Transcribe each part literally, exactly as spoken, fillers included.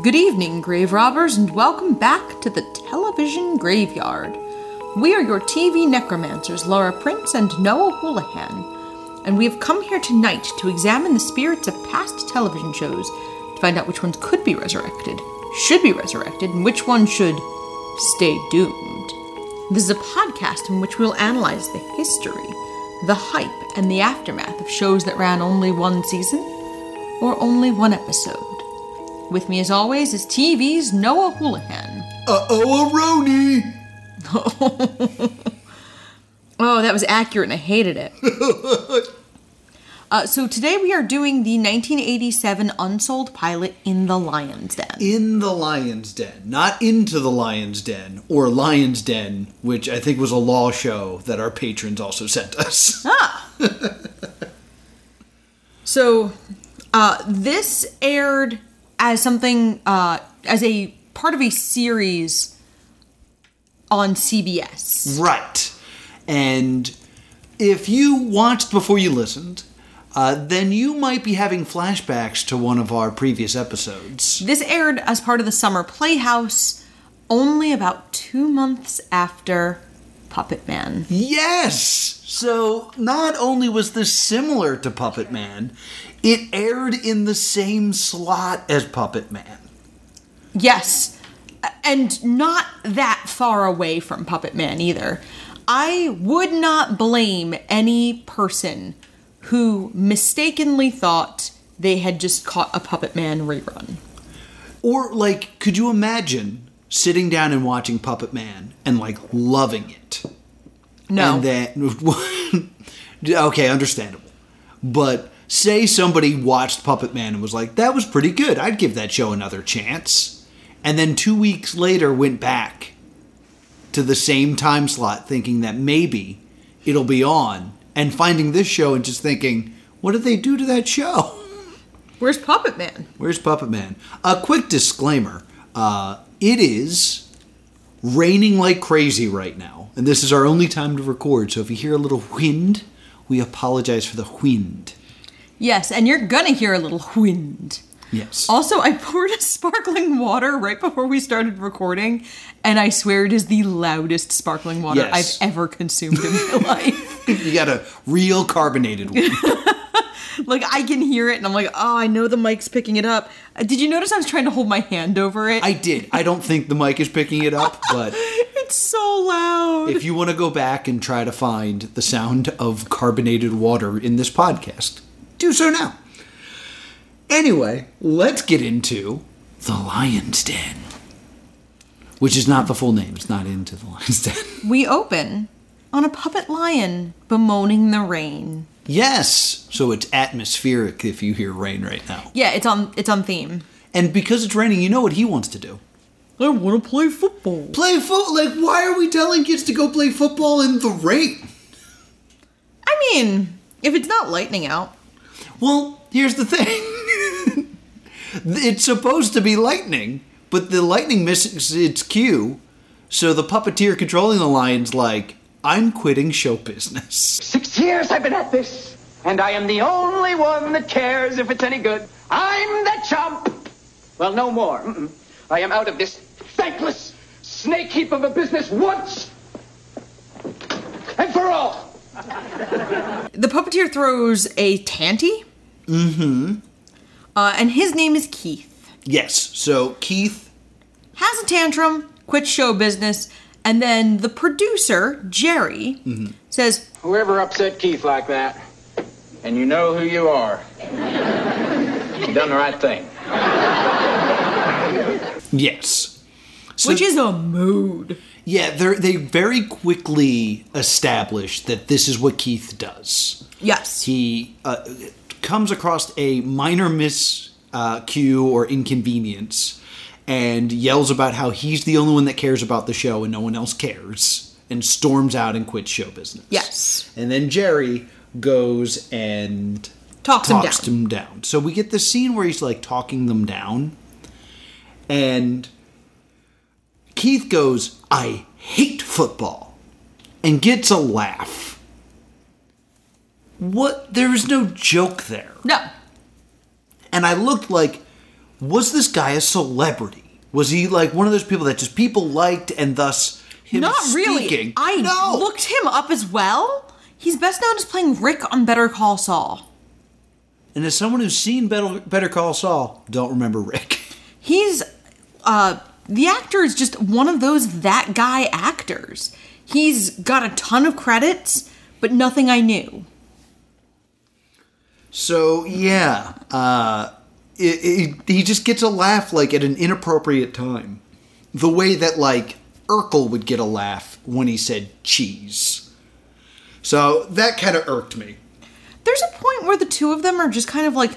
Good evening, grave robbers, and welcome back to the television graveyard. We are your T V necromancers, Laura Prince and Noah Houlihan, and we have come here tonight to examine the spirits of past television shows to find out which ones could be resurrected, should be resurrected, and which ones should stay doomed. This is a podcast in which we'll analyze the history, the hype, and the aftermath of shows that ran only one season or only one episode. With me, as always, is T V's Noah Houlihan. Uh-oh, a-roni! Oh, that was accurate, and I hated it. uh, so today we are doing the nineteen eighty-seven unsold pilot, In the Lion's Den. In the Lion's Den. Not Into the Lion's Den, or Lion's Den, which I think was a law show that our patrons also sent us. Ah! So, uh, this aired as something, uh, as a part of a series on C B S. Right. And if you watched before you listened, uh, then you might be having flashbacks to one of our previous episodes. This aired as part of the Summer Playhouse only about two months after Puppet Man. Yes! So not only was this similar to Puppet Man, it aired in the same slot as Puppet Man. Yes. And not that far away from Puppet Man either. I would not blame any person who mistakenly thought they had just caught a Puppet Man rerun. Or, like, could you imagine sitting down and watching Puppet Man and, like, loving it? No. And then, okay, understandable. But say somebody watched Puppet Man and was like, that was pretty good. I'd give that show another chance. And then two weeks later went back to the same time slot thinking that maybe it'll be on. And finding this show and just thinking, what did they do to that show? Where's Puppet Man? Where's Puppet Man? A quick disclaimer. Uh, it is raining like crazy right now. And this is our only time to record. So if you hear a little wind, we apologize for the wind. Yes, and you're going to hear a little wind. Yes. Also, I poured a sparkling water right before we started recording, and I swear it is the loudest sparkling water yes. I've ever consumed in my life. You got a real carbonated one. Like, I can hear it, and I'm like, oh, I know the mic's picking it up. Did you notice I was trying to hold my hand over it? I did. I don't think the mic is picking it up, but it's so loud. If you want to go back and try to find the sound of carbonated water in this podcast, do so now. Anyway, let's get into The Lion's Den, which is not the full name. It's not Into the Lion's Den. We open on a puppet lion bemoaning the rain. Yes, so it's atmospheric if you hear rain right now. Yeah, it's on it's on theme. And because it's raining, you know what he wants to do. I want to play football. Play football? Like, why are we telling kids to go play football in the rain? I mean, if it's not lightning out. Well, here's the thing. It's supposed to be lightning, but the lightning misses its cue. So the puppeteer controlling the lion's like, I'm quitting show business. Six years I've been at this, and I am the only one that cares if it's any good. I'm the chump. Well, no more. Mm-mm. I am out of this thankless snake heap of a business once and for all. The puppeteer throws a tanty. Mm-hmm. Uh, and his name is Keith. Yes. So Keith has a tantrum, quits show business, and then the producer, Jerry, mm-hmm. says, whoever upset Keith like that, and you know who you are, you've done the right thing. Yes. So, which is a mood. Yeah, they very quickly establish that this is what Keith does. Yes. He uh, comes across a minor miscue uh, or inconvenience and yells about how he's the only one that cares about the show and no one else cares and storms out and quits show business. Yes. And then Jerry goes and talks, talks them down. down. So we get this scene where he's like talking them down and Keith goes, I hate football, and gets a laugh. What? There is no joke there. No. And I looked like, was this guy a celebrity? Was he like one of those people that just people liked and thus him Not speaking? Not really. I no. looked him up as well. He's best known as playing Rick on Better Call Saul. And as someone who's seen Better, Better Call Saul, don't remember Rick. He's, uh, the actor is just one of those that guy actors. He's got a ton of credits, but nothing I knew. So, yeah, uh, it, it, he just gets a laugh, like, at an inappropriate time. The way that, like, Urkel would get a laugh when he said cheese. So, that kind of irked me. There's a point where the two of them are just kind of, like,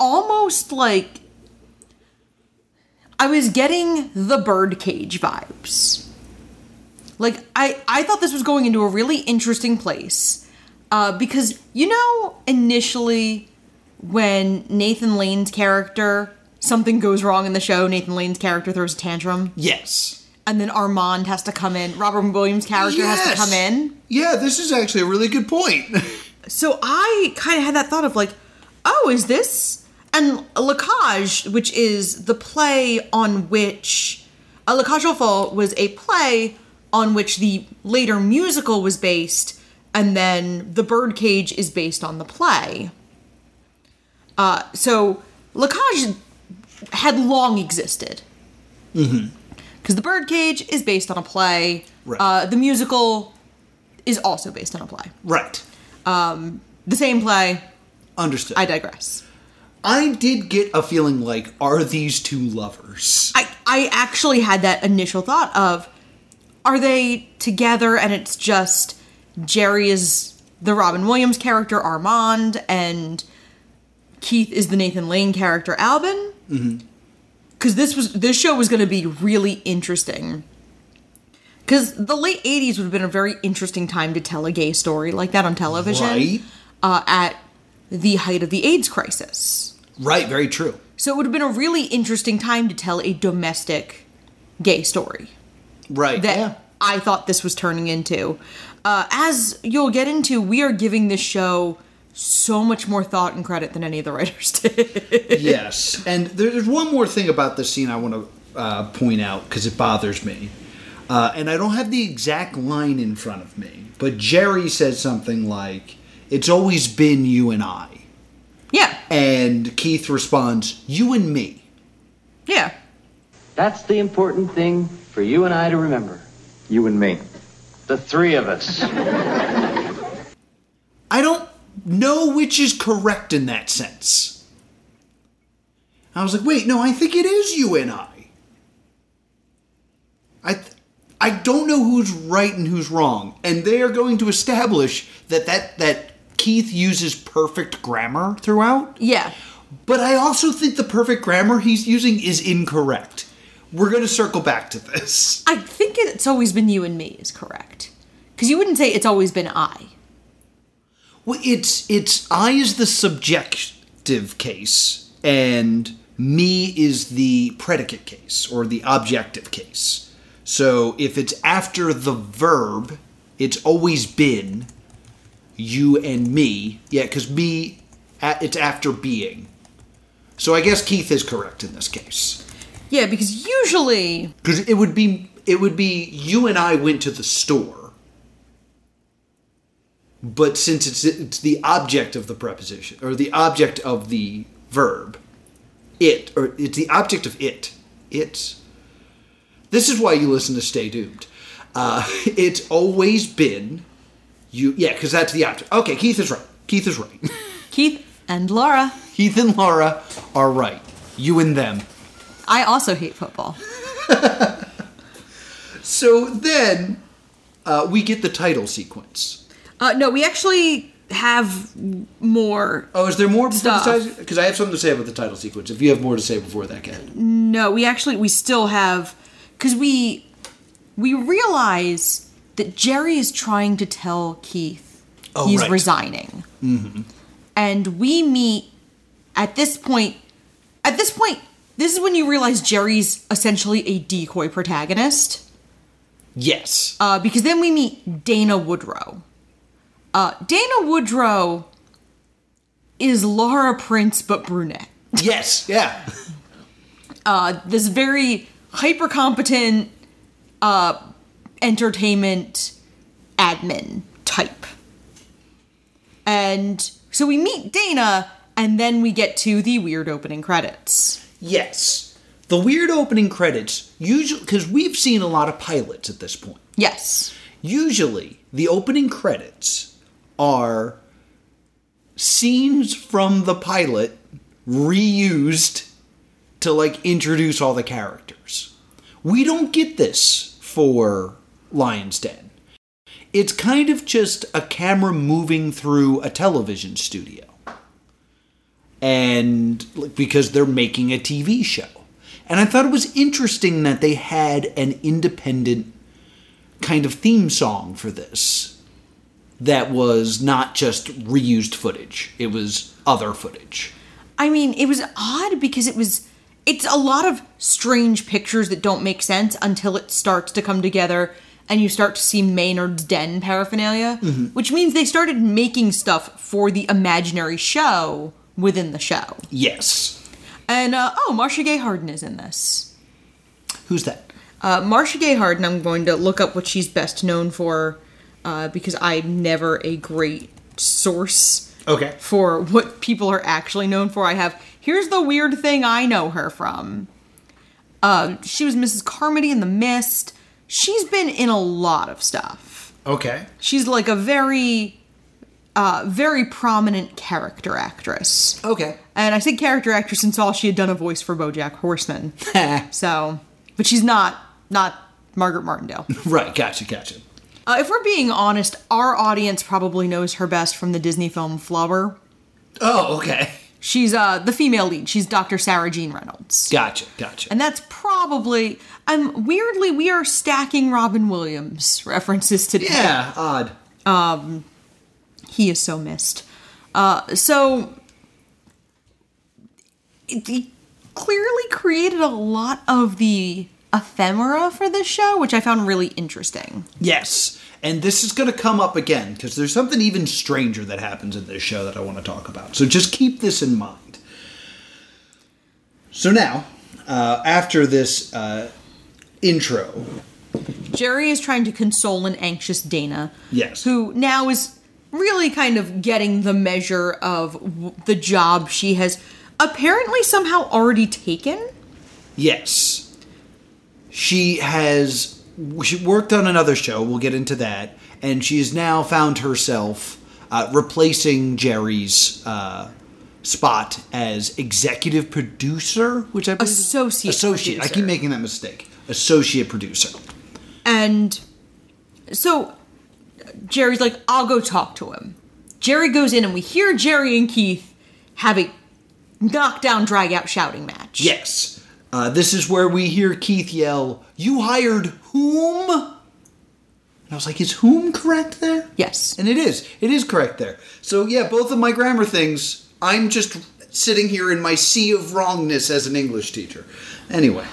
almost, like, I was getting the Birdcage vibes. Like, I, I thought this was going into a really interesting place. Uh, because, you know, initially when Nathan Lane's character, something goes wrong in the show, Nathan Lane's character throws a tantrum. Yes. And then Armand has to come in. Robert Williams' character yes. has to come in. Yeah, this is actually a really good point. So I kind of had that thought of like, oh, is this? And La Cage, which is the play on which... Uh, La Cage aux Folles was a play on which the later musical was based, and then The Birdcage is based on the play. Uh, so La Cage had long existed. Mm-hmm. Because The Birdcage is based on a play. Right. Uh, the musical is also based on a play. Right. Um, the same play. Understood. I digress. I did get a feeling like, are these two lovers? I, I actually had that initial thought of, are they together and it's just Jerry is the Robin Williams character, Armand, and Keith is the Nathan Lane character, Albin? Mm-hmm. Because this was this show was going to be really interesting. Because the late eighties would have been a very interesting time to tell a gay story like that on television. Right. Uh, at the height of the AIDS crisis. Right, very true. So it would have been a really interesting time to tell a domestic gay story. Right, that yeah. I thought this was turning into. Uh, as you'll get into, we are giving this show so much more thought and credit than any of the writers did. Yes, and there's one more thing about this scene I want to uh, point out because it bothers me. Uh, and I don't have the exact line in front of me, but Jerry says something like, "It's always been you and I." Yeah. And Keith responds, "You and me." Yeah. That's the important thing for you and I to remember. You and me. The three of us. I don't know which is correct in that sense. I was like, wait, no, I think it is you and I. I, th- I don't know who's right and who's wrong. And they are going to establish that, that, that Keith uses perfect grammar throughout. Yeah. But I also think the perfect grammar he's using is incorrect. We're going to circle back to this. I think it's always been you and me is correct. Because you wouldn't say it's always been I. Well, it's, it's I is the subjective case, and me is the predicate case, or the objective case. So if it's after the verb, it's always been you and me. Yeah, because me, it's after being. So I guess Keith is correct in this case. Yeah, because usually... Because it would be it would be you and I went to the store. But since it's it's the object of the preposition, or the object of the verb, it, or it's the object of it. It's... This is why you listen to Stay Doomed. Uh, it's always been... you. Yeah, because that's the object. Okay, Keith is right. Keith is right. Keith and Laura. Keith and Laura are right. You and them. I also hate football. So then uh, we get the title sequence. Uh, no, we actually have more. Oh, is there more stuff? Because I have something to say about the title sequence. If you have more to say before that, Kat. No, we actually, we still have, because we, we realize that Jerry is trying to tell Keith oh, he's right. resigning. Mm-hmm. And we meet at this point, at this point, this is when you realize Jerry's essentially a decoy protagonist. Yes. Uh, because then we meet Dana Woodrow. Uh, Dana Woodrow is Laura Prince, but brunette. Yes, yeah. uh, this very hyper-competent uh, entertainment admin type. And so we meet Dana, and then we get to the weird opening credits. Yes. The weird opening credits, usually, because we've seen a lot of pilots at this point. Yes. Usually, the opening credits are scenes from the pilot reused to, like, introduce all the characters. We don't get this for Lion's Den. It's kind of just a camera moving through a television studio. And because they're making a T V show. And I thought it was interesting that they had an independent kind of theme song for this that was not just reused footage. It was other footage. I mean, it was odd because it was... It's a lot of strange pictures that don't make sense until it starts to come together and you start to see Maynard's Den paraphernalia, mm-hmm. which means they started making stuff for the imaginary show within the show. Yes. And, uh, oh, Marcia Gay Harden is in this. Who's that? Uh, Marcia Gay Harden, I'm going to look up what she's best known for uh, because I'm never a great source okay. for what people are actually known for. I have... Here's the weird thing I know her from. Uh, she was Missus Carmody in The Mist. She's been in a lot of stuff. Okay. She's like a very, uh, very prominent character actress. Okay. And I say character actress since all she had done a voice for BoJack Horseman. So, but she's not not Margaret Martindale. Right. Gotcha. Gotcha. Uh, if we're being honest, our audience probably knows her best from the Disney film Flubber. Oh, okay. She's uh, the female lead. She's Doctor Sarah Jean Reynolds. Gotcha, gotcha. And that's probably... Um, weirdly, we are stacking Robin Williams references today. Yeah, odd. Um, he is so missed. Uh, so... It, it clearly created a lot of the ephemera for this show, which I found really interesting. Yes, and this is going to come up again, because there's something even stranger that happens in this show that I want to talk about. So just keep this in mind. So now, uh, after this uh, intro... Jerry is trying to console an anxious Dana. Yes. Who now is really kind of getting the measure of w- the job she has apparently somehow already taken. Yes. She has... She worked on another show, we'll get into that, and she has now found herself uh, replacing Jerry's uh, spot as executive producer, which I believe... Associate Associate, producer. I keep making that mistake. Associate producer. And so Jerry's like, I'll go talk to him. Jerry goes in and we hear Jerry and Keith have a knockdown, drag-out shouting match. Yes. Uh, this is where we hear Keith yell, "You hired whom?" And I was like, is whom correct there? Yes. And it is. It is correct there. So yeah, both of my grammar things, I'm just sitting here in my sea of wrongness as an English teacher. Anyway.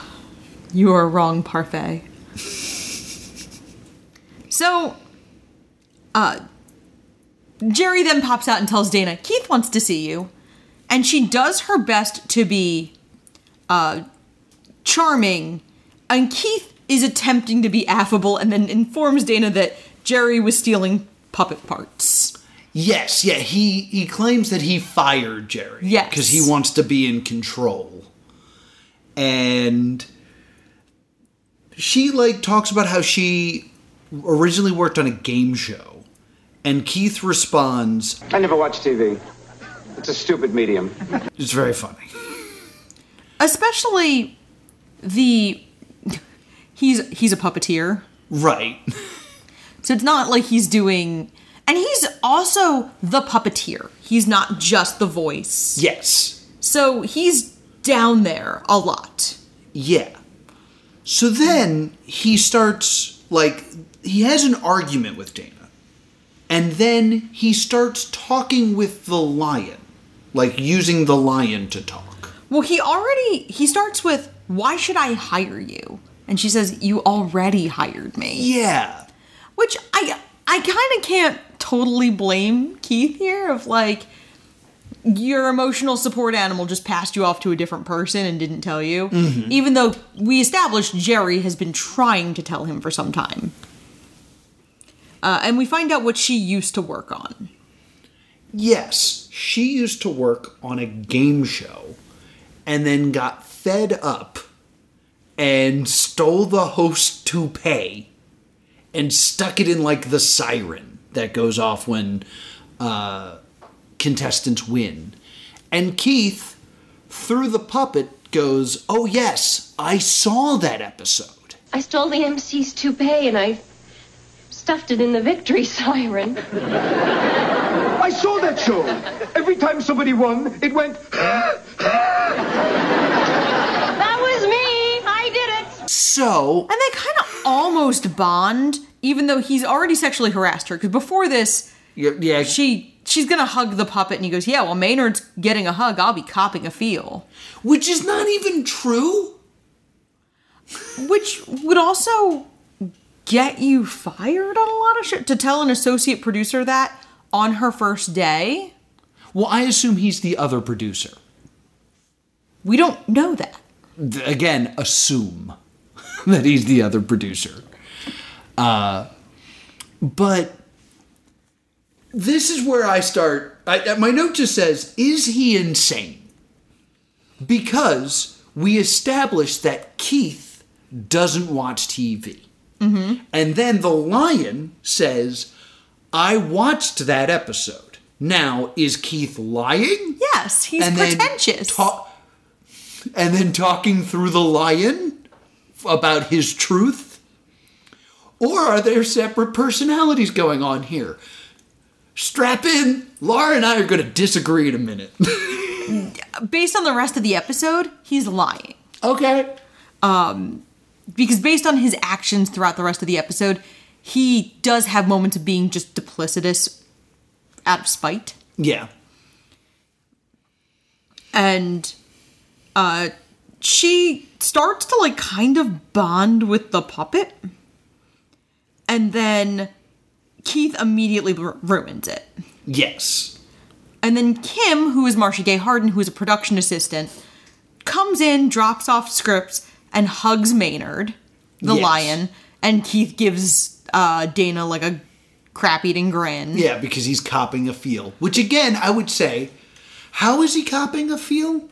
You are wrong, parfait. So, uh, Jerry then pops out and tells Dana, Keith wants to see you. And she does her best to be... Uh, charming, and Keith is attempting to be affable and then informs Dana that Jerry was stealing puppet parts. Yes, yeah, he, he claims that he fired Jerry. Yes. Because he wants to be in control. And she, like, talks about how she originally worked on a game show, and Keith responds, I never watch T V. It's a stupid medium. It's very funny. Especially the... He's he's a puppeteer. Right. So it's not like he's doing... And he's also the puppeteer. He's not just the voice. Yes. So he's down there a lot. Yeah. So then he starts, like... He has an argument with Dana. And then he starts talking with the lion. Like, using the lion to talk. Well, he already, he starts with, why should I hire you? And she says, you already hired me. Yeah. Which I I kind of can't totally blame Keith here of like, your emotional support animal just passed you off to a different person and didn't tell you. Mm-hmm. Even though we established Jerry has been trying to tell him for some time. Uh, and we find out what she used to work on. Yes, she used to work on a game show and then got fed up and stole the host toupee and stuck it in, like, the siren that goes off when uh, contestants win. And Keith, through the puppet, goes, "Oh, yes, I saw that episode. I stole the M C's toupee and I stuffed it in the victory siren." "I saw that show. Every time somebody won, it went..." "That was me. I did it." So... And they kind of almost bond, even though he's already sexually harassed her. Because before this, yeah, she she's going to hug the puppet. And he goes, "Yeah, well, Maynard's getting a hug. I'll be copping a feel." Which is not even true. Which would also get you fired on a lot of shit. To tell an associate producer that... on her first day? Well, I assume he's the other producer. We don't know that. Again, assume that he's the other producer. Uh, but this is where I start. I, my note just says, is he insane? Because we established that Keith doesn't watch T V. Mm-hmm. And then the lion says... I watched that episode. Now, is Keith lying? Yes, he's and pretentious. Then ta- and then talking through the lion about his truth? Or are there separate personalities going on here? Strap in. Laura and I are going to disagree in a minute. Based on the rest of the episode, he's lying. Okay. Um, because based on his actions throughout the rest of the episode... he does have moments of being just duplicitous out of spite. Yeah. And uh, she starts to, like, kind of bond with the puppet. And then Keith immediately r- ruins it. Yes. And then Kim, who is Marcia Gay Harden, who is a production assistant, comes in, drops off scripts, and hugs Maynard, the yes. lion. And Keith gives... Uh, Dana, like, a crap-eating grin. Yeah, because he's copping a feel. Which, again, I would say, how is he copping a feel?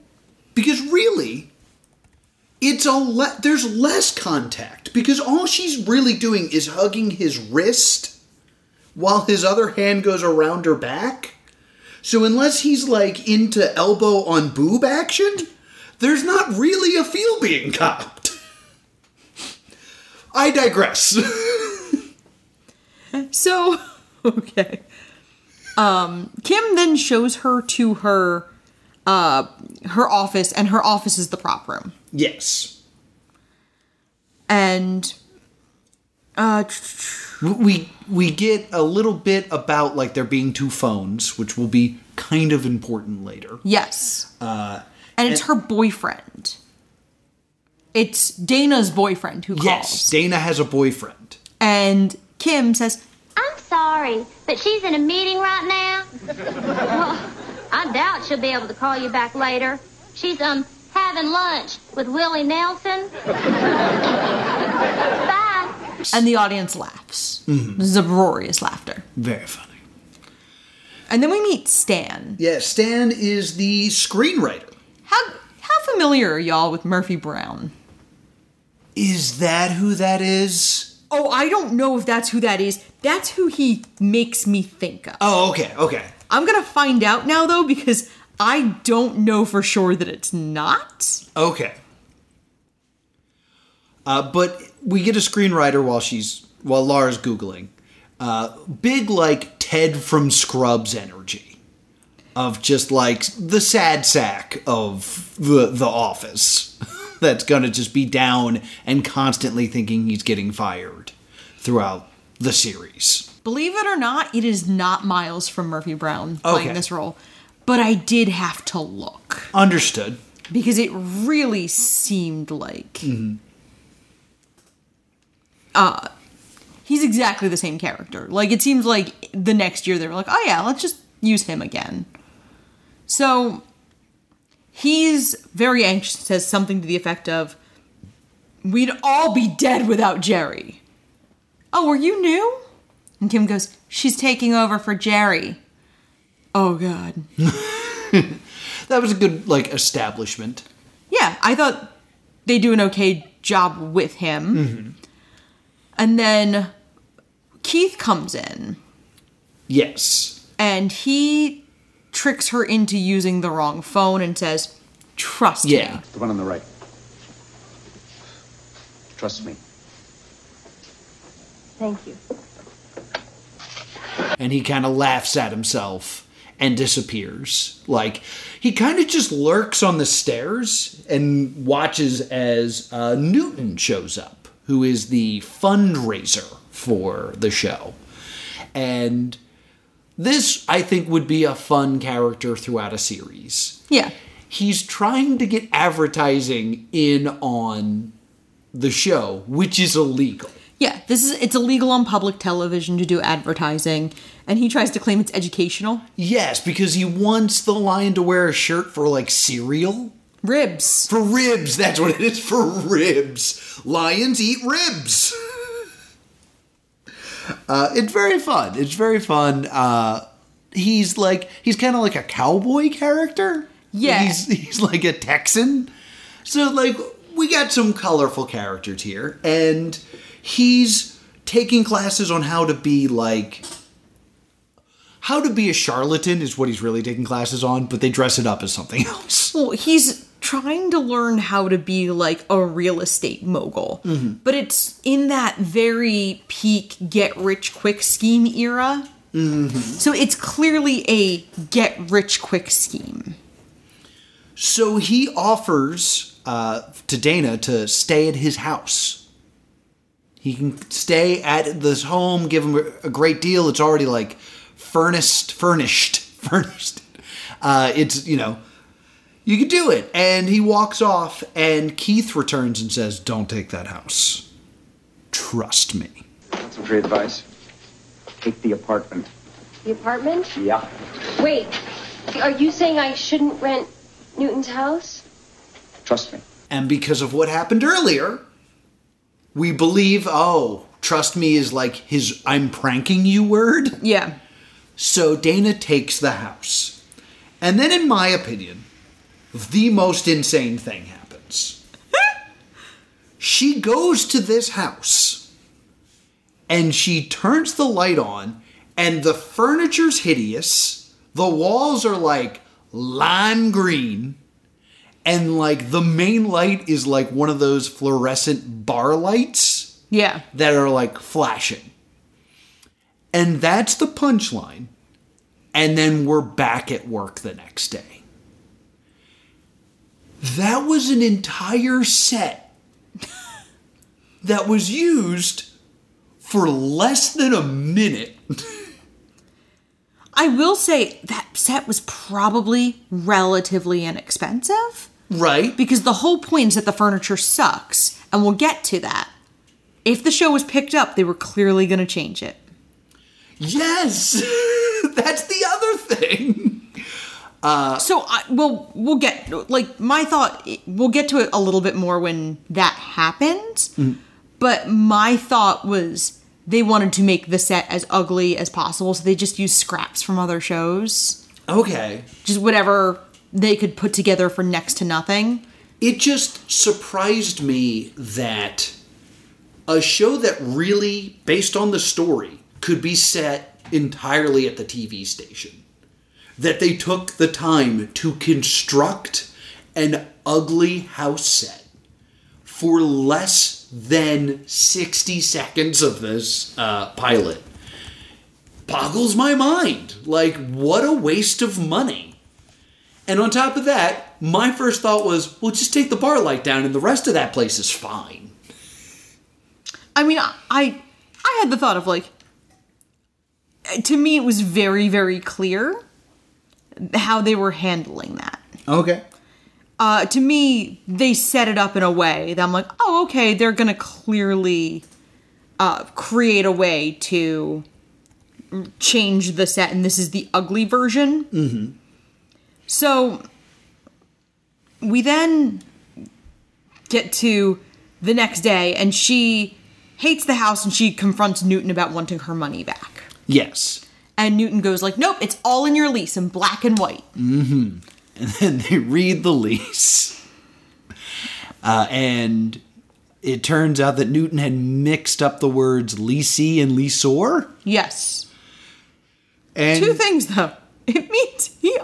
Because, really, it's a le- there's less contact. Because all she's really doing is hugging his wrist while his other hand goes around her back. So unless he's, like, into elbow on boob action, there's not really a feel being copped. I digress. So, okay. Um, Kim then shows her to her uh, her office, and her office is the prop room. Yes. And uh, we we get a little bit about, like, there being two phones, which will be kind of important later. Yes. Uh, and it's and- her boyfriend. It's Dana's boyfriend who calls. Yes, Dana has a boyfriend. And... Kim says, "I'm sorry, but she's in a meeting right now. Well, I doubt she'll be able to call you back later. She's, um, having lunch with Willie Nelson. Bye." And the audience laughs. Mm-hmm. Uproarious laughter. Very funny. And then we meet Stan. Yeah, Stan is the screenwriter. How, how familiar are y'all with Murphy Brown? Is that who that is? Oh, I don't know if that's who that is. That's who he makes me think of. Oh, okay, okay. I'm going to find out now, though, because I don't know for sure that it's not. Okay. Uh, but we get a screenwriter while she's, while Laura's Googling. Uh, big, like, Ted from Scrubs energy. Of just, like, the sad sack of the, the office. That's going to just be down and constantly thinking he's getting fired throughout the series. Believe it or not, it is not Miles from Murphy Brown playing okay. this role. But I did have to look. Understood. Because it really seemed like... Mm-hmm. Uh, he's exactly the same character. Like, it seems like the next year they were like, oh yeah, let's just use him again. So he's very anxious, says something to the effect of, "We'd all be dead without Jerry." "Oh, are you new?" And Kim goes, "She's taking over for Jerry." Oh, God. That was a good, like, establishment. Yeah, I thought they do an okay job with him. Mm-hmm. And then Keith comes in. Yes. And he tricks her into using the wrong phone and says, "Trust yeah. me." Yeah, the one on the right. "Trust me." "Thank you." And he kind of laughs at himself and disappears. Like, he kind of just lurks on the stairs and watches as uh, Newton shows up, who is the fundraiser for the show. And this, I think, would be a fun character throughout a series. Yeah. He's trying to get advertising in on the show, which is illegal. Yeah, this is it's illegal on public television to do advertising, and he tries to claim it's educational. Yes, because he wants the lion to wear a shirt for, like, cereal. Ribs. For ribs, that's what it is, for ribs. Lions eat ribs. uh, it's very fun. It's very fun. Uh, he's, like, he's kind of like a cowboy character. Yeah. He's, he's like a Texan. So, like, we got some colorful characters here, and he's taking classes on how to be, like, how to be a charlatan is what he's really taking classes on, but they dress it up as something else. Well, he's trying to learn how to be, like, a real estate mogul. Mm-hmm. But it's in that very peak get-rich-quick scheme era. Mm-hmm. So it's clearly a get-rich-quick scheme. So he offers uh, to Dana to stay at his house. He can stay at this home, give him a great deal. It's already, like, furnished, furnished, furnished. Uh, it's, you know, you can do it. And he walks off, and Keith returns and says, "Don't take that house. Trust me." "That's some free advice. Take the apartment." "The apartment?" "Yeah." "Wait, are you saying I shouldn't rent Newton's house?" "Trust me." And because of what happened earlier, we believe, oh, "trust me" is like his "I'm pranking you" word. Yeah. So Dana takes the house. And then, in my opinion, the most insane thing happens. She goes to this house, and she turns the light on, and the furniture's hideous. The walls are, like, lime green. And, like, the main light is, like, one of those fluorescent bar lights. Yeah. That are, like, flashing. And that's the punchline. And then we're back at work the next day. That was an entire set that was used for less than a minute. I will say that set was probably relatively inexpensive. Right. Because the whole point is that the furniture sucks, and we'll get to that. If the show was picked up, they were clearly going to change it. Yes! That's the other thing! Uh, so, I, well, we'll get, like, my thought, we'll get to it a little bit more when that happens, mm-hmm. but my thought was they wanted to make the set as ugly as possible, so they just used scraps from other shows. Okay. Just whatever they could put together for next to nothing. It just surprised me that a show that really, based on the story, could be set entirely at the T V station, that they took the time to construct an ugly house set for less than sixty seconds of this uh, pilot. Boggles my mind. Like, what a waste of money. And on top of that, my first thought was, well, just take the bar light down and the rest of that place is fine. I mean, I I had the thought of, like, to me it was very, very clear how they were handling that. Okay. Uh, to me, they set it up in a way that I'm like, oh, okay, they're going to clearly uh, create a way to change the set, and this is the ugly version. Mm-hmm. So we then get to the next day, and she hates the house, and she confronts Newton about wanting her money back. Yes. And Newton goes like, nope, it's all in your lease in black and white. Mm-hmm. And then they read the lease. Uh, and it turns out that Newton had mixed up the words leasee and leasor. Yes. And two things, though. It means he,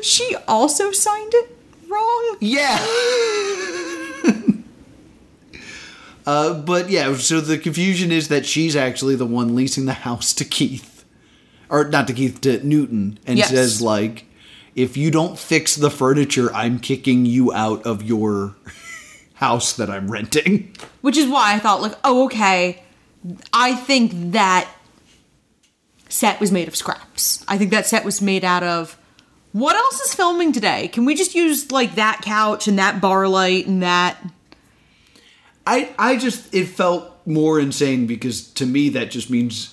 she also signed it wrong. Yeah. uh, but yeah, so the confusion is that she's actually the one leasing the house to Keith. Or not to Keith, to Newton. And yes. says, like, if you don't fix the furniture, I'm kicking you out of your house that I'm renting. Which is why I thought, like, oh, okay, I think that set was made of scraps. I think that set was made out of, what else is filming today? Can we just use, like, that couch and that bar light and that? I I just, it felt more insane because to me that just means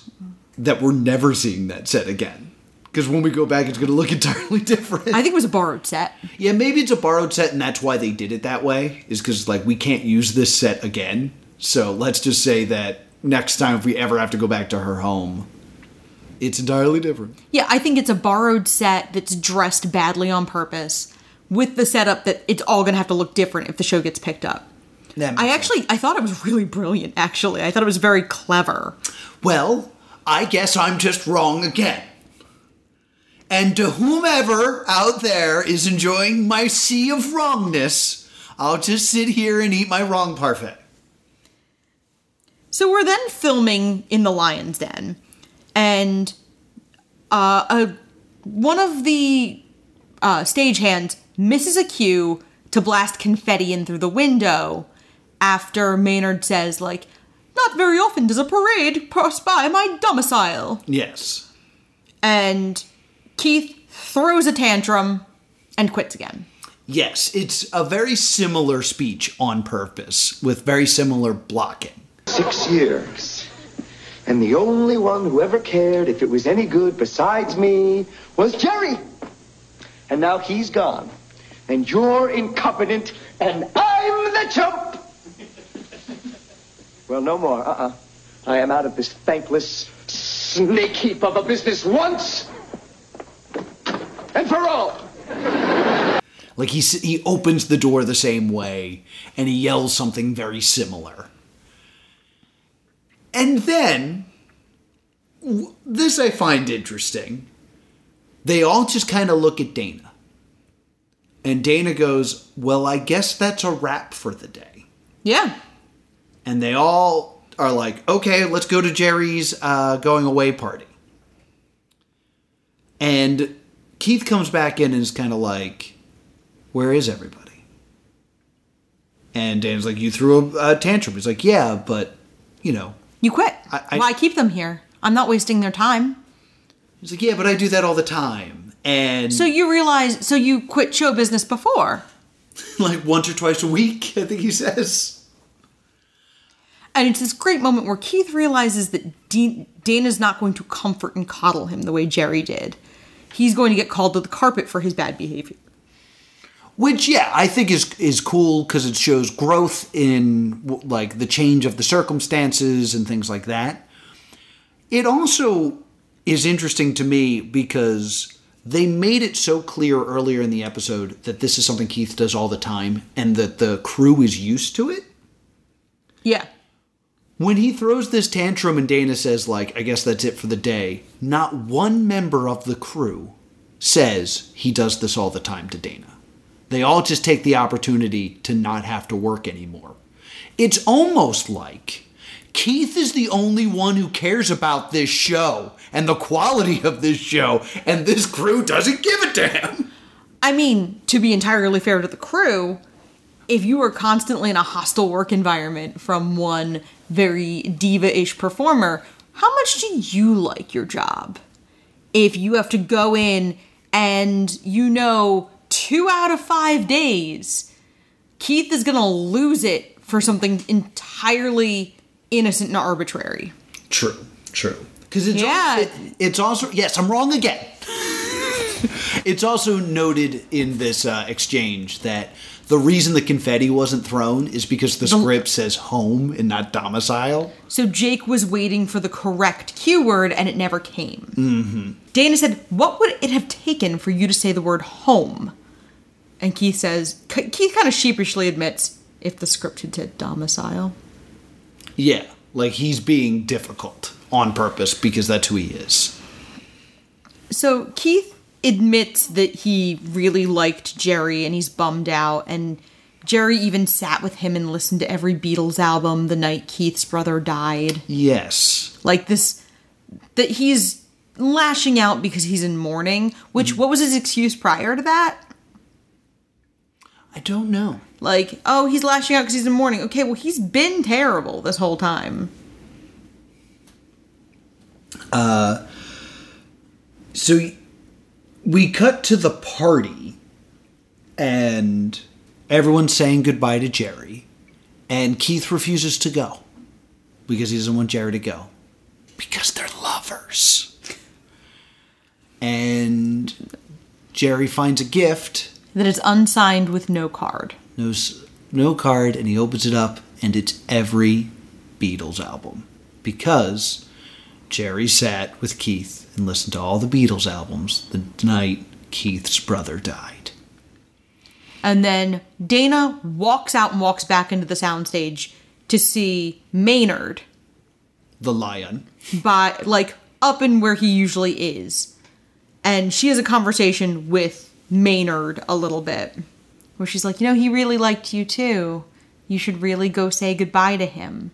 that we're never seeing that set again. Because when we go back, it's going to look entirely different. I think it was a borrowed set. Yeah, maybe it's a borrowed set and that's why they did it that way. Is because, like, we can't use this set again. So let's just say that next time if we ever have to go back to her home, it's entirely different. Yeah, I think it's a borrowed set that's dressed badly on purpose with the setup that it's all going to have to look different if the show gets picked up. That makes I actually, sense. I thought it was really brilliant, actually. I thought it was very clever. Well, I guess I'm just wrong again. And to whomever out there is enjoying my sea of wrongness, I'll just sit here and eat my wrong parfait. So we're then filming in the Lion's Den. And uh, a, one of the uh, stagehands misses a cue to blast confetti in through the window after Maynard says, like, not very often does a parade pass by my domicile. Yes. And Keith throws a tantrum and quits again. Yes, it's a very similar speech on purpose with very similar blocking. Six years. And the only one who ever cared if it was any good besides me was Jerry. And now he's gone. And you're incompetent, and I'm the chump. Well, no more. Uh-uh. I am out of this thankless snake heap of a business once and for all. Like, he, he opens the door the same way, and he yells something very similar. And then, this I find interesting, they all just kind of look at Dana. And Dana goes, well, I guess that's a wrap for the day. Yeah. And they all are like, okay, let's go to Jerry's uh, going away party. And Keith comes back in and is kind of like, where is everybody? And Dana's like, you threw a, a tantrum. He's like, yeah, but, you know. You quit. I, I, Why keep them here? I'm not wasting their time. He's like, yeah, but I do that all the time. And so you realize, so you quit show business before? Like once or twice a week, I think he says. And it's this great moment where Keith realizes that D- Dana's not going to comfort and coddle him the way Jerry did. He's going to get called to the carpet for his bad behavior. Which, yeah, I think is is cool because it shows growth in, like, the change of the circumstances and things like that. It also is interesting to me because they made it so clear earlier in the episode that this is something Keith does all the time and that the crew is used to it. Yeah. When he throws this tantrum and Dana says, like, I guess that's it for the day, not one member of the crew says he does this all the time to Dana. They all just take the opportunity to not have to work anymore. It's almost like Keith is the only one who cares about this show and the quality of this show, and this crew doesn't give a damn. I mean, to be entirely fair to the crew, if you are constantly in a hostile work environment from one very diva-ish performer, how much do you like your job? If you have to go in and you know two out of five days, Keith is going to lose it for something entirely innocent and arbitrary. True, true. Because it's, yeah. al- it, it's also, yes, I'm wrong again. It's also noted in this uh, exchange that the reason the confetti wasn't thrown is because the script says home and not domicile. So Jake was waiting for the correct cue word and it never came. Mm-hmm. Dana said, what would it have taken for you to say the word home? And Keith says, Keith kind of sheepishly admits, if the script had said domicile. Yeah, like he's being difficult on purpose because that's who he is. So Keith admits that he really liked Jerry and he's bummed out, and Jerry even sat with him and listened to every Beatles album the night Keith's brother died. Yes. Like this, that he's lashing out because he's in mourning, which, mm. what was his excuse prior to that? I don't know. Like, oh, he's lashing out because he's in mourning. Okay, well, he's been terrible this whole time. Uh, so... We cut to the party, and everyone's saying goodbye to Jerry, and Keith refuses to go because he doesn't want Jerry to go because they're lovers. And Jerry finds a gift that is unsigned with no card. No, no card, and he opens it up, and it's every Beatles album because Jerry sat with Keith and listened to all the Beatles albums the night Keith's brother died. And then Dana walks out and walks back into the soundstage to see Maynard. The lion. By, like, up in where he usually is. And she has a conversation with Maynard a little bit, where she's like, you know, he really liked you too. You should really go say goodbye to him.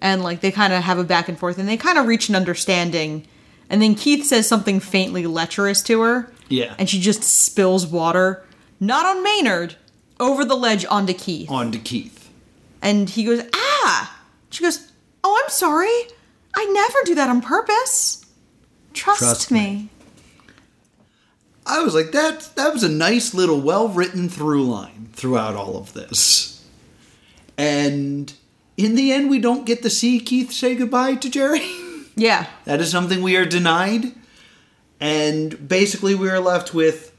And, like, they kind of have a back and forth, and they kind of reach an understanding. And then Keith says something faintly lecherous to her. Yeah. And she just spills water, not on Maynard, over the ledge onto Keith. Onto Keith. And he goes, ah! She goes, oh, I'm sorry. I never do that on purpose. Trust, Trust me. me. I was like, that, that was a nice little well-written through line throughout all of this. And in the end, we don't get to see Keith say goodbye to Jerry. Yeah. That is something we are denied. And basically we are left with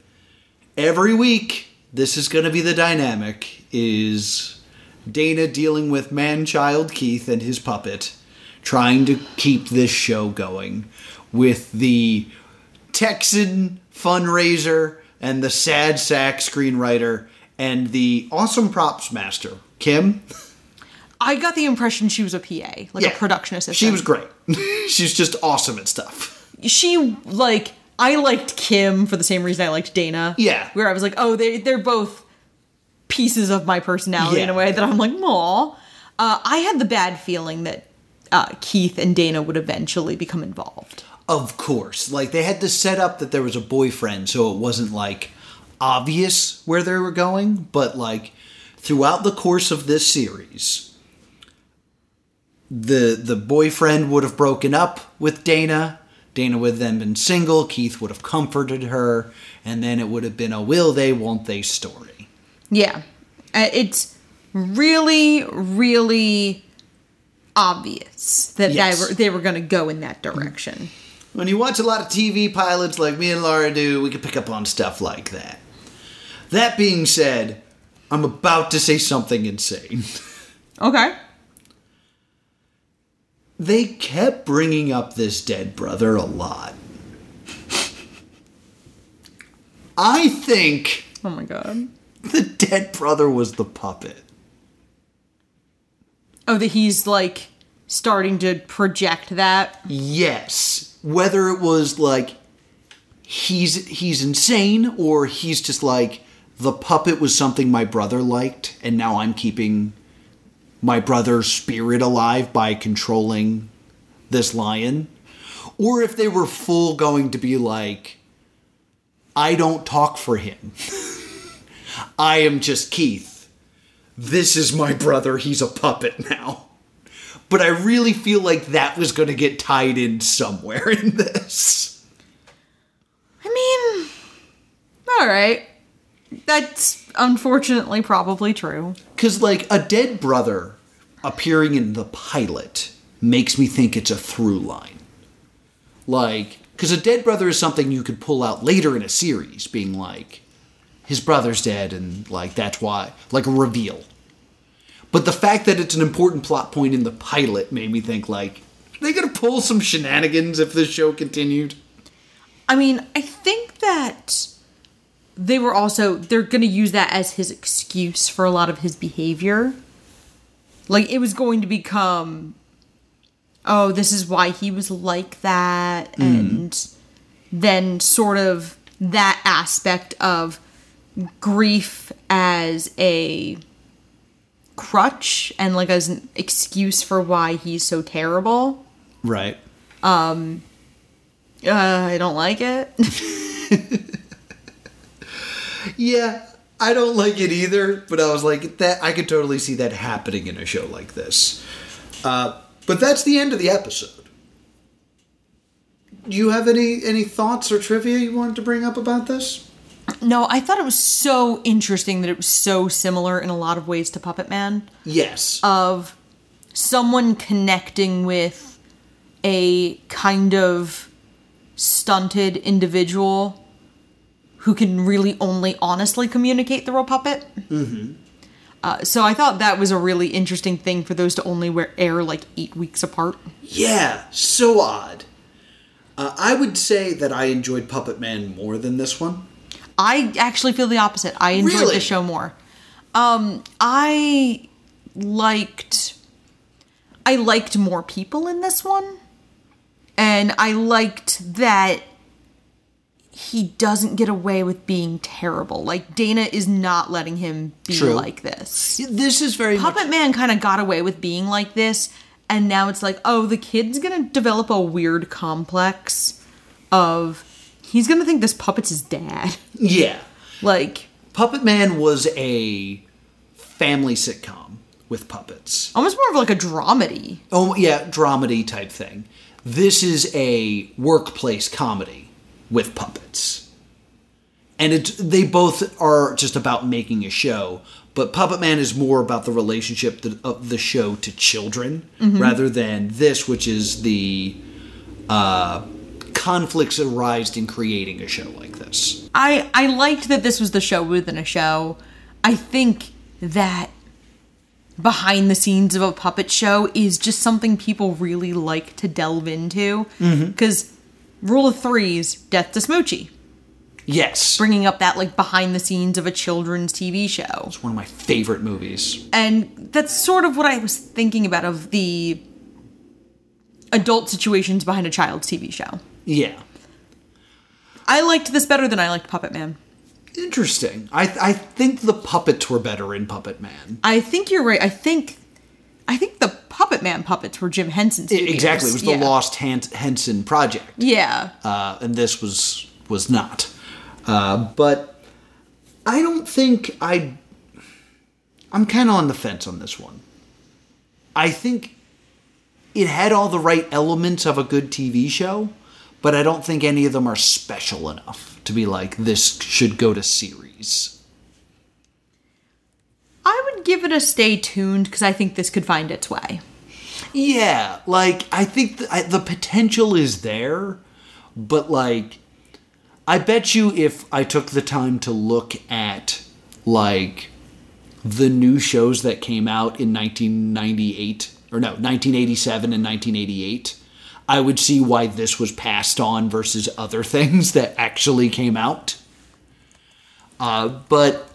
every week, this is going to be the dynamic, is Dana dealing with man-child Keith and his puppet, trying to keep this show going with the Texan fundraiser and the sad sack screenwriter and the awesome props master, Kim. I got the impression she was a P A, like yeah. a production assistant. She was great. She's just awesome at stuff. She, like, I liked Kim for the same reason I liked Dana. Yeah. Where I was like, oh, they, they're both pieces of my personality yeah. in a way that I'm like, aw. Uh, I had the bad feeling that uh, Keith and Dana would eventually become involved. Of course. Like, they had to set up that there was a boyfriend, so it wasn't, like, obvious where they were going. But, like, throughout the course of this series, The the boyfriend would have broken up with Dana. Dana would have then been single. Keith would have comforted her. And then it would have been a will they, won't they story. Yeah. It's really, really obvious that yes. they were, they were going to go in that direction. When you watch a lot of T V pilots like me and Laura do, we can pick up on stuff like that. That being said, I'm about to say something insane. Okay. They kept bringing up this dead brother a lot. I think... Oh my god. The dead brother was the puppet. Oh, that he's, like, starting to project that? Yes. Whether it was, like, he's he's insane, or he's just, like, the puppet was something my brother liked, and now I'm keeping my brother's spirit alive by controlling this lion. Or if they were full going to be like, I don't talk for him. I am just Keith. This is my brother. He's a puppet now. But I really feel like that was going to get tied in somewhere in this. I mean, all right. That's unfortunately probably true. Because, like, a dead brother appearing in the pilot makes me think it's a through line. Like, Because a dead brother is something you could pull out later in a series, being like, his brother's dead, and like, that's why, like a reveal. But the fact that it's an important plot point in the pilot made me think, like, are they going to pull some shenanigans if this show continued? I mean, I think that they were also, they're going to use that as his excuse for a lot of his behavior. Like, it was going to become, oh, this is why he was like that. Mm. And then sort of that aspect of grief as a crutch and like as an excuse for why he's so terrible. Right. Um uh, I don't like it. Yeah, I don't like it either, but I was like, that I could totally see that happening in a show like this. Uh but that's the end of the episode. Do you have any any thoughts or trivia you wanted to bring up about this? No, I thought it was so interesting that it was so similar in a lot of ways to Puppet Man. Yes. Of someone connecting with a kind of stunted individual who can really only honestly communicate through a puppet. Mm-hmm. Uh, so I thought that was a really interesting thing for those to only wear air like eight weeks apart. Yeah, so odd. Uh, I would say that I enjoyed Puppet Man more than this one. I actually feel the opposite. I enjoyed really? the show more. Um, I liked, I liked more people in this one. And I liked that he doesn't get away with being terrible. Like, Dana is not letting him be True. like this. This is very Puppet much- Man kind of got away with being like this. And now it's like, oh, the kid's going to develop a weird complex of, he's going to think this puppet's his dad. Yeah. Like, Puppet Man was a family sitcom with puppets. Almost more of like a dramedy. Oh, yeah, dramedy type thing. This is a workplace comedy with puppets. And it's, they both are just about making a show, but Puppet Man is more about the relationship of the show to children, mm-hmm. rather than this, which is the Uh, conflicts arised in creating a show like this. I, I liked that this was the show within a show. I think that behind the scenes of a puppet show is just something people really like to delve into. Because mm-hmm. rule of threes, death to Smoochie. Yes. Bringing up that like behind the scenes of a children's T V show. It's one of my favorite movies. And that's sort of what I was thinking about of the adult situations behind a child's T V show. Yeah. I liked this better than I liked Puppet Man. Interesting. I th- I think the puppets were better in Puppet Man. I think you're right. I think I think the Puppet Man puppets were Jim Henson's. It, exactly. It was the yeah. Lost Han- Henson project. Yeah. Uh, and this was was not. Uh, but I don't think I... I'm kind of on the fence on this one. I think it had all the right elements of a good T V show, but I don't think any of them are special enough to be like, this should go to series. I would give it a stay tuned, because I think this could find its way. Yeah, like, I think the, I, the potential is there, but like, I bet you if I took the time to look at, like, the new shows that came out in nineteen ninety-eight, or no, nineteen eighty-seven and nineteen eighty-eight... I would see why this was passed on versus other things that actually came out. Uh, but,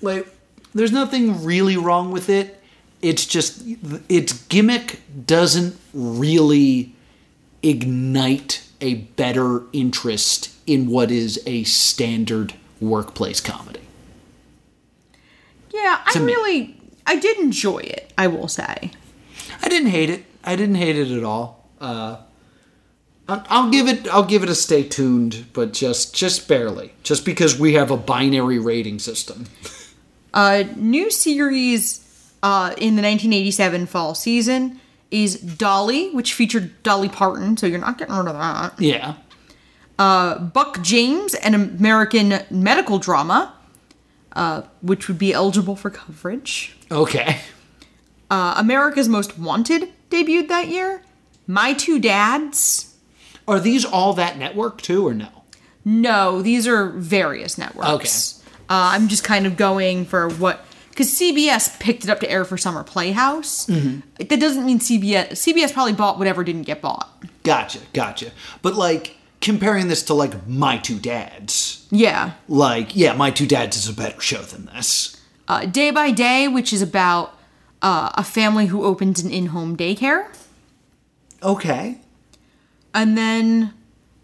like, there's nothing really wrong with it. It's just, its gimmick doesn't really ignite a better interest in what is a standard workplace comedy. Yeah, I really, I did enjoy it, I will say. I didn't hate it. I didn't hate it at all. Uh, I'll give it. I'll give it a stay tuned, but just just barely, just because we have a binary rating system. A new series uh, in the nineteen eighty-seven fall season is Dolly, which featured Dolly Parton, so you're not getting rid of that. Yeah. Uh, Buck James, an American medical drama, uh, which would be eligible for coverage. Okay. Uh, America's Most Wanted debuted that year. My Two Dads. Are these all that network too, or no? No, these are various networks. Okay. Uh, I'm just kind of going for what... Because C B S picked it up to air for Summer Playhouse. Mm-hmm. That doesn't mean C B S... C B S probably bought whatever didn't get bought. Gotcha, gotcha. But, like, comparing this to, like, My Two Dads. Yeah. Like, yeah, My Two Dads is a better show than this. Uh, Day by Day, which is about uh, a family who opens an in-home daycare. Okay. And then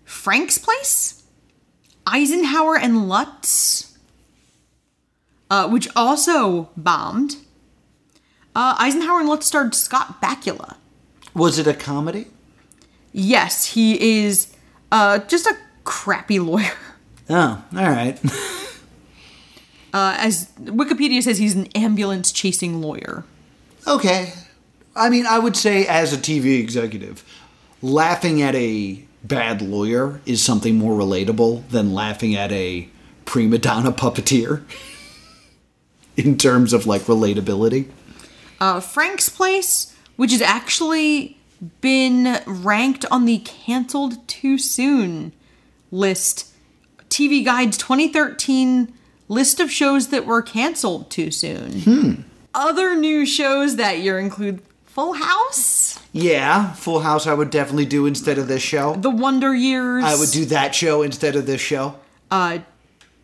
Frank's Place? Eisenhower and Lutz, uh, which also bombed. Uh, Eisenhower and Lutz starred Scott Bakula. Was it a comedy? Yes, he is uh, just a crappy lawyer. Oh, all right. uh, as Wikipedia says, he's an ambulance-chasing lawyer. Okay. I mean, I would say as a T V executive, laughing at a... bad lawyer is something more relatable than laughing at a prima donna puppeteer in terms of, like, relatability. Uh, Frank's Place, which has actually been ranked on the Canceled Too Soon list. T V Guide's twenty thirteen list of shows that were canceled too soon. Hmm. Other new shows that year include... Full House? Yeah, Full House I would definitely do instead of this show. The Wonder Years. I would do that show instead of this show. Uh,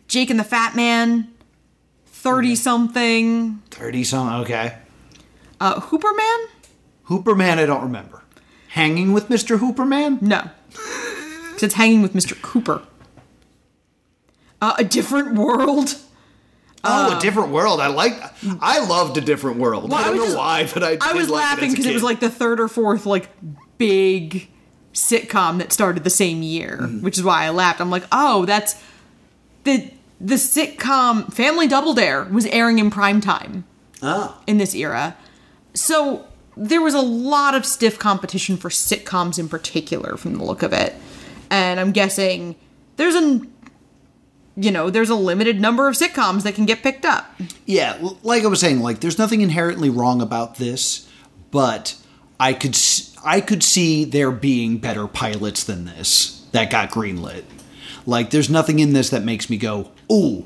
Jake and the Fat Man. thirty-something. thirty-something, okay. Uh, Hooperman? Hooperman I don't remember. Hanging with Mister Hooperman? No. Because it's Hanging with Mister Cooper. Uh, A Different World? Oh, uh, A Different World. I like I loved A Different World. Well, I don't I know just, why, but I did I was like laughing because it, it was like the third or fourth like big sitcom that started the same year, mm. which is why I laughed. I'm like, "Oh, that's the the sitcom Family Double Dare was airing in prime time." Oh. In this era. So, there was a lot of stiff competition for sitcoms in particular from the look of it. And I'm guessing there's a you know, there's a limited number of sitcoms that can get picked up. Yeah, like I was saying, like, there's nothing inherently wrong about this, but I could I could see there being better pilots than this that got greenlit. Like, there's nothing in this that makes me go, ooh,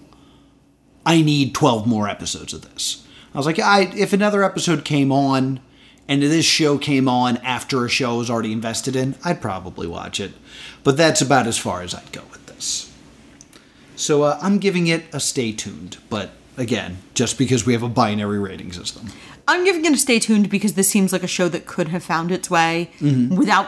I need twelve more episodes of this. I was like, I if another episode came on and this show came on after a show I was already invested in, I'd probably watch it. But that's about as far as I'd go with this. So uh, I'm giving it a stay tuned, but again, just because we have a binary rating system. I'm giving it a stay tuned because this seems like a show that could have found its way mm-hmm. without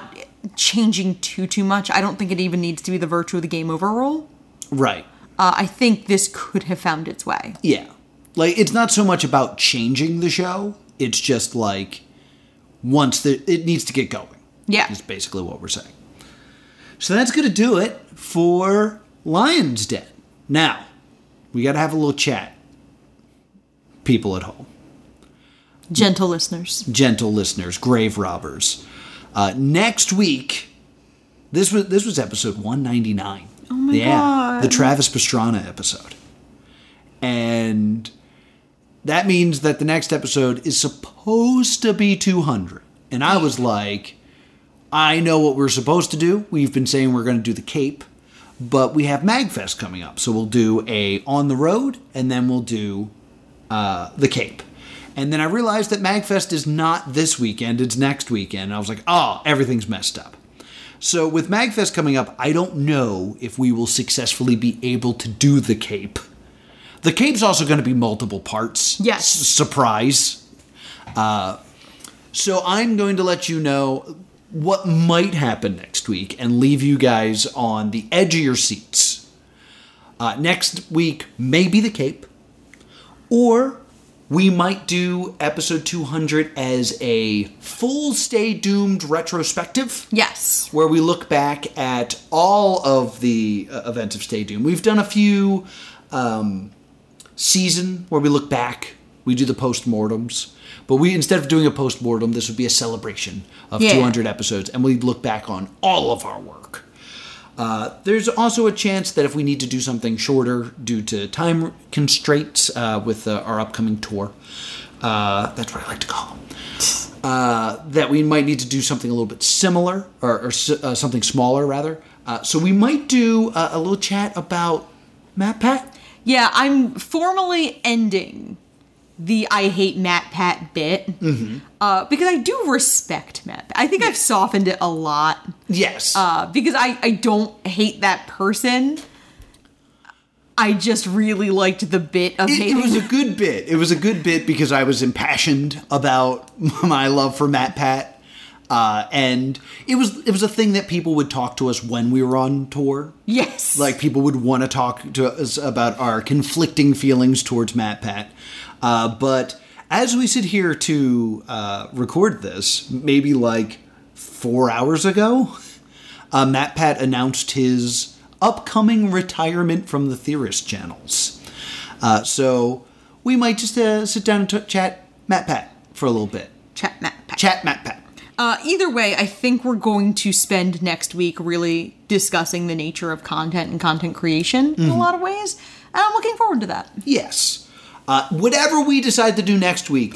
changing too, too much. I don't think it even needs to be the virtue of the game over rule. Right. Uh, I think this could have found its way. Yeah. Like, it's not so much about changing the show. It's just like, once the, it needs to get going. Yeah. Is basically what we're saying. So that's going to do it for Lion's Den. Now, we got to have a little chat. People at home. Gentle listeners. Gentle listeners. Grave robbers. Uh, next week, this was this was episode one ninety-nine. Oh my yeah, God. The Travis Pastrana episode. And that means that the next episode is supposed to be two hundred. And I was like, I know what we're supposed to do. We've been saying we're going to do The Cape. But we have MAGFest coming up, so we'll do a On the Road, and then we'll do uh, The Cape. And then I realized that MAGFest is not this weekend, it's next weekend. I was like, oh, everything's messed up. So with MAGFest coming up, I don't know if we will successfully be able to do The Cape. The Cape's also going to be multiple parts. Yes. S- surprise. Uh, so I'm going to let you know what might happen next week and leave you guys on the edge of your seats. Uh, next week may be The Cape, or we might do episode two hundred as a full Stay Doomed retrospective. Yes. Where we look back at all of the uh, events of Stay Doomed. We've done a few um, season where we look back. We do the postmortems. But we, instead of doing a postmortem, this would be a celebration of yeah. two hundred episodes, and we'd look back on all of our work. Uh, there's also a chance that if we need to do something shorter due to time constraints uh, with uh, our upcoming tour, uh, that's what I like to call them, uh, that we might need to do something a little bit similar, or, or uh, something smaller, rather. Uh, so we might do uh, a little chat about MatPat. Yeah, I'm formally ending the I hate MatPat bit, mm-hmm. uh, because I do respect MatPat. I think yes. I've softened it a lot. Yes. Uh, because I, I don't hate that person. I just really liked the bit of it. Hating. It was a good bit. It was a good bit because I was impassioned about my love for MatPat, uh, and it was it was a thing that people would talk to us when we were on tour. Yes, like people would want to talk to us about our conflicting feelings towards MatPat. Uh, but as we sit here to uh, record this, maybe like four hours ago, uh, MatPat announced his upcoming retirement from the Theorist channels. Uh, so we might just uh, sit down and t- chat MatPat for a little bit. Chat MatPat. Chat MatPat. Uh, either way, I think we're going to spend next week really discussing the nature of content and content creation mm-hmm. in a lot of ways. And I'm looking forward to that. Yes. Uh, whatever we decide to do next week,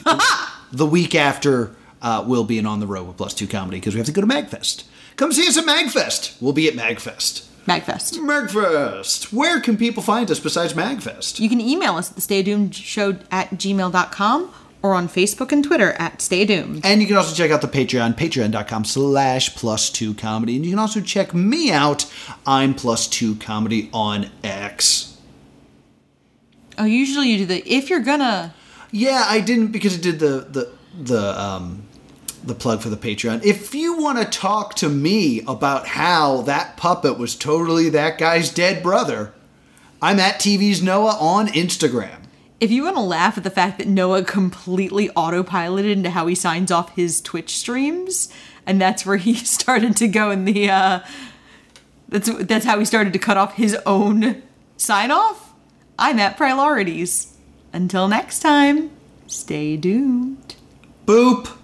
the week after uh, we'll be in On the Road with Plus Two Comedy because we have to go to MAGFest. Come see us at MAGFest. We'll be at MAGFest. MAGFest. MAGFest. Where can people find us besides MAGFest? You can email us at the Stay Doomed Show at gmail dot com or on Facebook and Twitter at Stay Doomed. And you can also check out the Patreon, patreon.com slash plus two comedy. And you can also check me out. I'm Plus Two Comedy on X. Oh, usually you do the if you're gonna. Yeah, I didn't because it did the the the um the plug for the Patreon. If you want to talk to me about how that puppet was totally that guy's dead brother, I'm at T V's Noah on Instagram. If you want to laugh at the fact that Noah completely autopiloted into how he signs off his Twitch streams, and that's where he started to go in the, uh, that's, that's how he started to cut off his own sign off, I'm at Priorities. Until next time, stay doomed. Boop.